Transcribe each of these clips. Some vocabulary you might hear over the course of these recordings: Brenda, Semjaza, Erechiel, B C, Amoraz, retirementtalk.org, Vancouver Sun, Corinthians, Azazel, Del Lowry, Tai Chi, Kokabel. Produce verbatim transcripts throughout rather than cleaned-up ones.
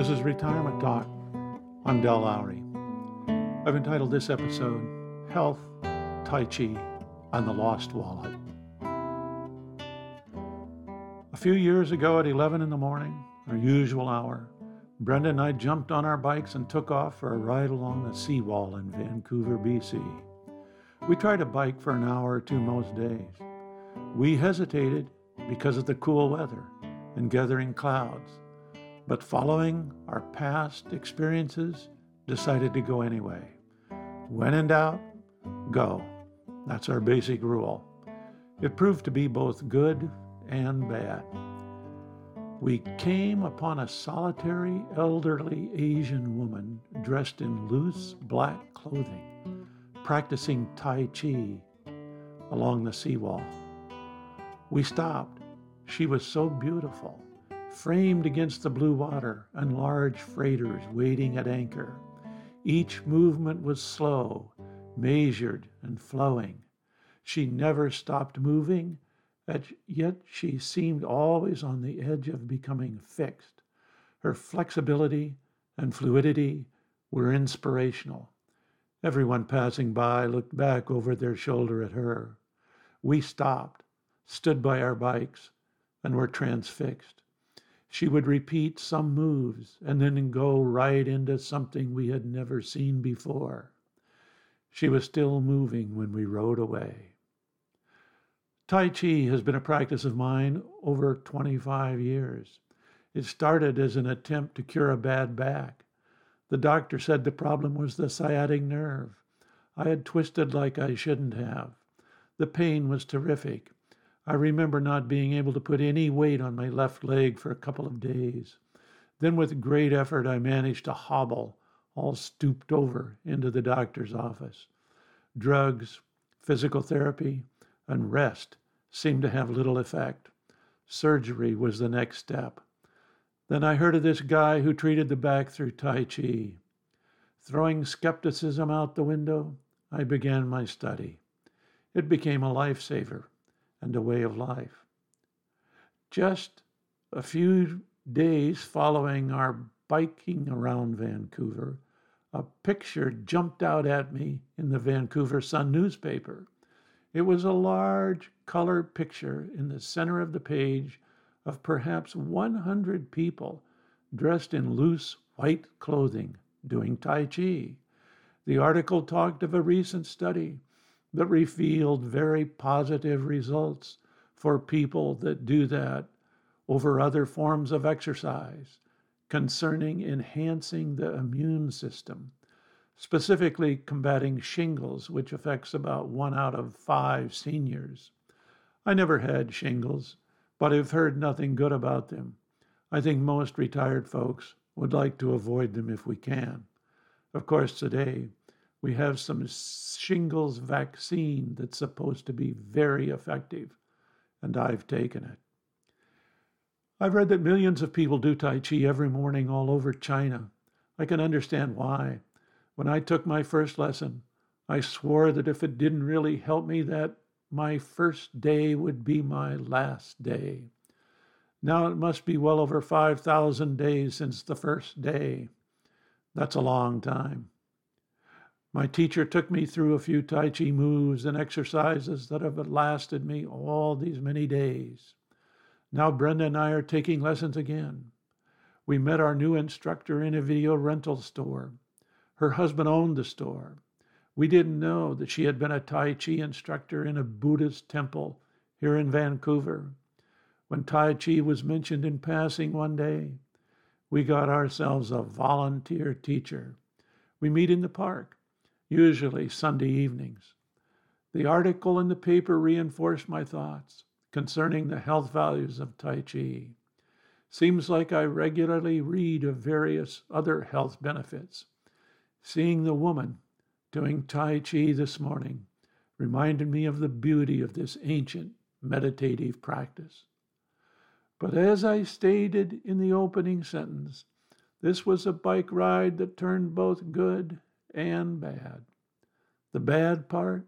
This is Retirement Talk. I'm Del Lowry. I've entitled this episode, Health, Tai Chi, and the Lost Wallet. A few years ago at eleven in the morning, our usual hour, Brenda and I jumped on our bikes and took off for a ride along the seawall in Vancouver, B C. We tried to bike for an hour or two most days. We hesitated because of the cool weather and gathering clouds, but following our past experiences, decided to go anyway. When in doubt, go. That's our basic rule. It proved to be both good and bad. We came upon a solitary elderly Asian woman dressed in loose black clothing, practicing Tai Chi along the seawall. We stopped. She was so beautiful, framed against the blue water and large freighters waiting at anchor. Each movement was slow, measured, and flowing. She never stopped moving, yet she seemed always on the edge of becoming fixed. Her flexibility and fluidity were inspirational. Everyone passing by looked back over their shoulder at her. We stopped, stood by our bikes, and were transfixed. She would repeat some moves and then go right into something we had never seen before. She was still moving when we rode away. Tai Chi has been a practice of mine over twenty-five years. It started as an attempt to cure a bad back. The doctor said the problem was the sciatic nerve. I had twisted like I shouldn't have. The pain was terrific. I remember not being able to put any weight on my left leg for a couple of days. Then with great effort, I managed to hobble, all stooped over, into the doctor's office. Drugs, physical therapy, and rest seemed to have little effect. Surgery was the next step. Then I heard of this guy who treated the back through Tai Chi. Throwing skepticism out the window, I began my study. It became a lifesaver and a way of life. Just a few days following our biking around Vancouver, a picture jumped out at me in the Vancouver Sun newspaper. It was a large colored picture in the center of the page of perhaps one hundred people dressed in loose white clothing doing Tai Chi. The article talked of a recent study that revealed very positive results for people that do that over other forms of exercise concerning enhancing the immune system, specifically combating shingles, which affects about one out of five seniors. I never had shingles, but I've heard nothing good about them. I think most retired folks would like to avoid them if we can. Of course, today, we have some shingles vaccine that's supposed to be very effective, and I've taken it. I've read that millions of people do Tai Chi every morning all over China. I can understand why. When I took my first lesson, I swore that if it didn't really help me, that my first day would be my last day. Now it must be well over five thousand days since the first day. That's a long time. My teacher took me through a few Tai Chi moves and exercises that have lasted me all these many days. Now Brenda and I are taking lessons again. We met our new instructor in a video rental store. Her husband owned the store. We didn't know that she had been a Tai Chi instructor in a Buddhist temple here in Vancouver. When Tai Chi was mentioned in passing one day, we got ourselves a volunteer teacher. We meet in the park, usually Sunday evenings. The article in the paper reinforced my thoughts concerning the health values of Tai Chi. Seems like I regularly read of various other health benefits. Seeing the woman doing Tai Chi this morning reminded me of the beauty of this ancient meditative practice. But as I stated in the opening sentence, this was a bike ride that turned both good and bad. The bad part,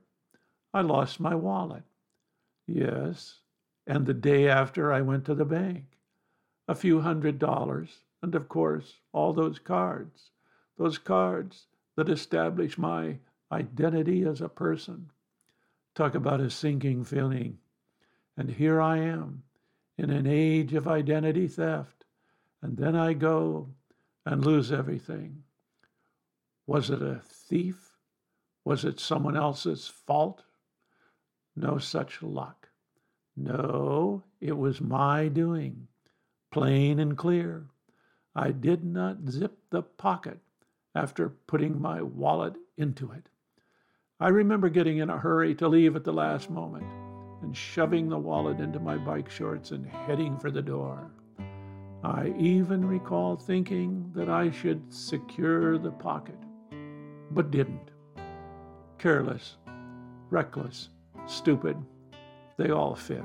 I lost my wallet. Yes, and the day after I went to the bank, a few hundred dollars and of course, all those cards, those cards that establish my identity as a person. Talk about a sinking feeling. And here I am in an age of identity theft, and then I go and lose everything. Was it a thief? Was it someone else's fault? No such luck. No, it was my doing, plain and clear. I did not zip the pocket after putting my wallet into it. I remember getting in a hurry to leave at the last moment and shoving the wallet into my bike shorts and heading for the door. I even recall thinking that I should secure the pocket, but didn't. Careless, reckless, stupid, they all fit.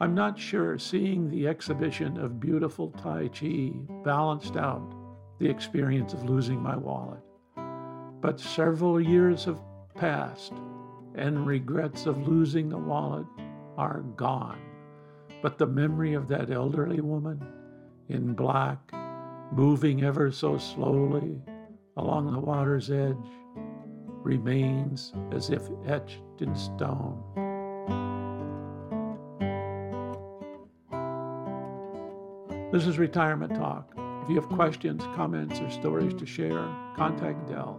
I'm not sure seeing the exhibition of beautiful Tai Chi balanced out the experience of losing my wallet. But several years have passed, and regrets of losing the wallet are gone. But the memory of that elderly woman in black, moving ever so slowly along the water's edge, remains as if etched in stone. This is Retirement Talk. If you have questions, comments, or stories to share, contact Del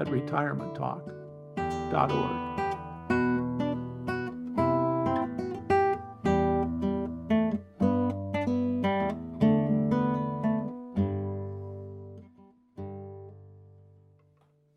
at retirement talk dot org.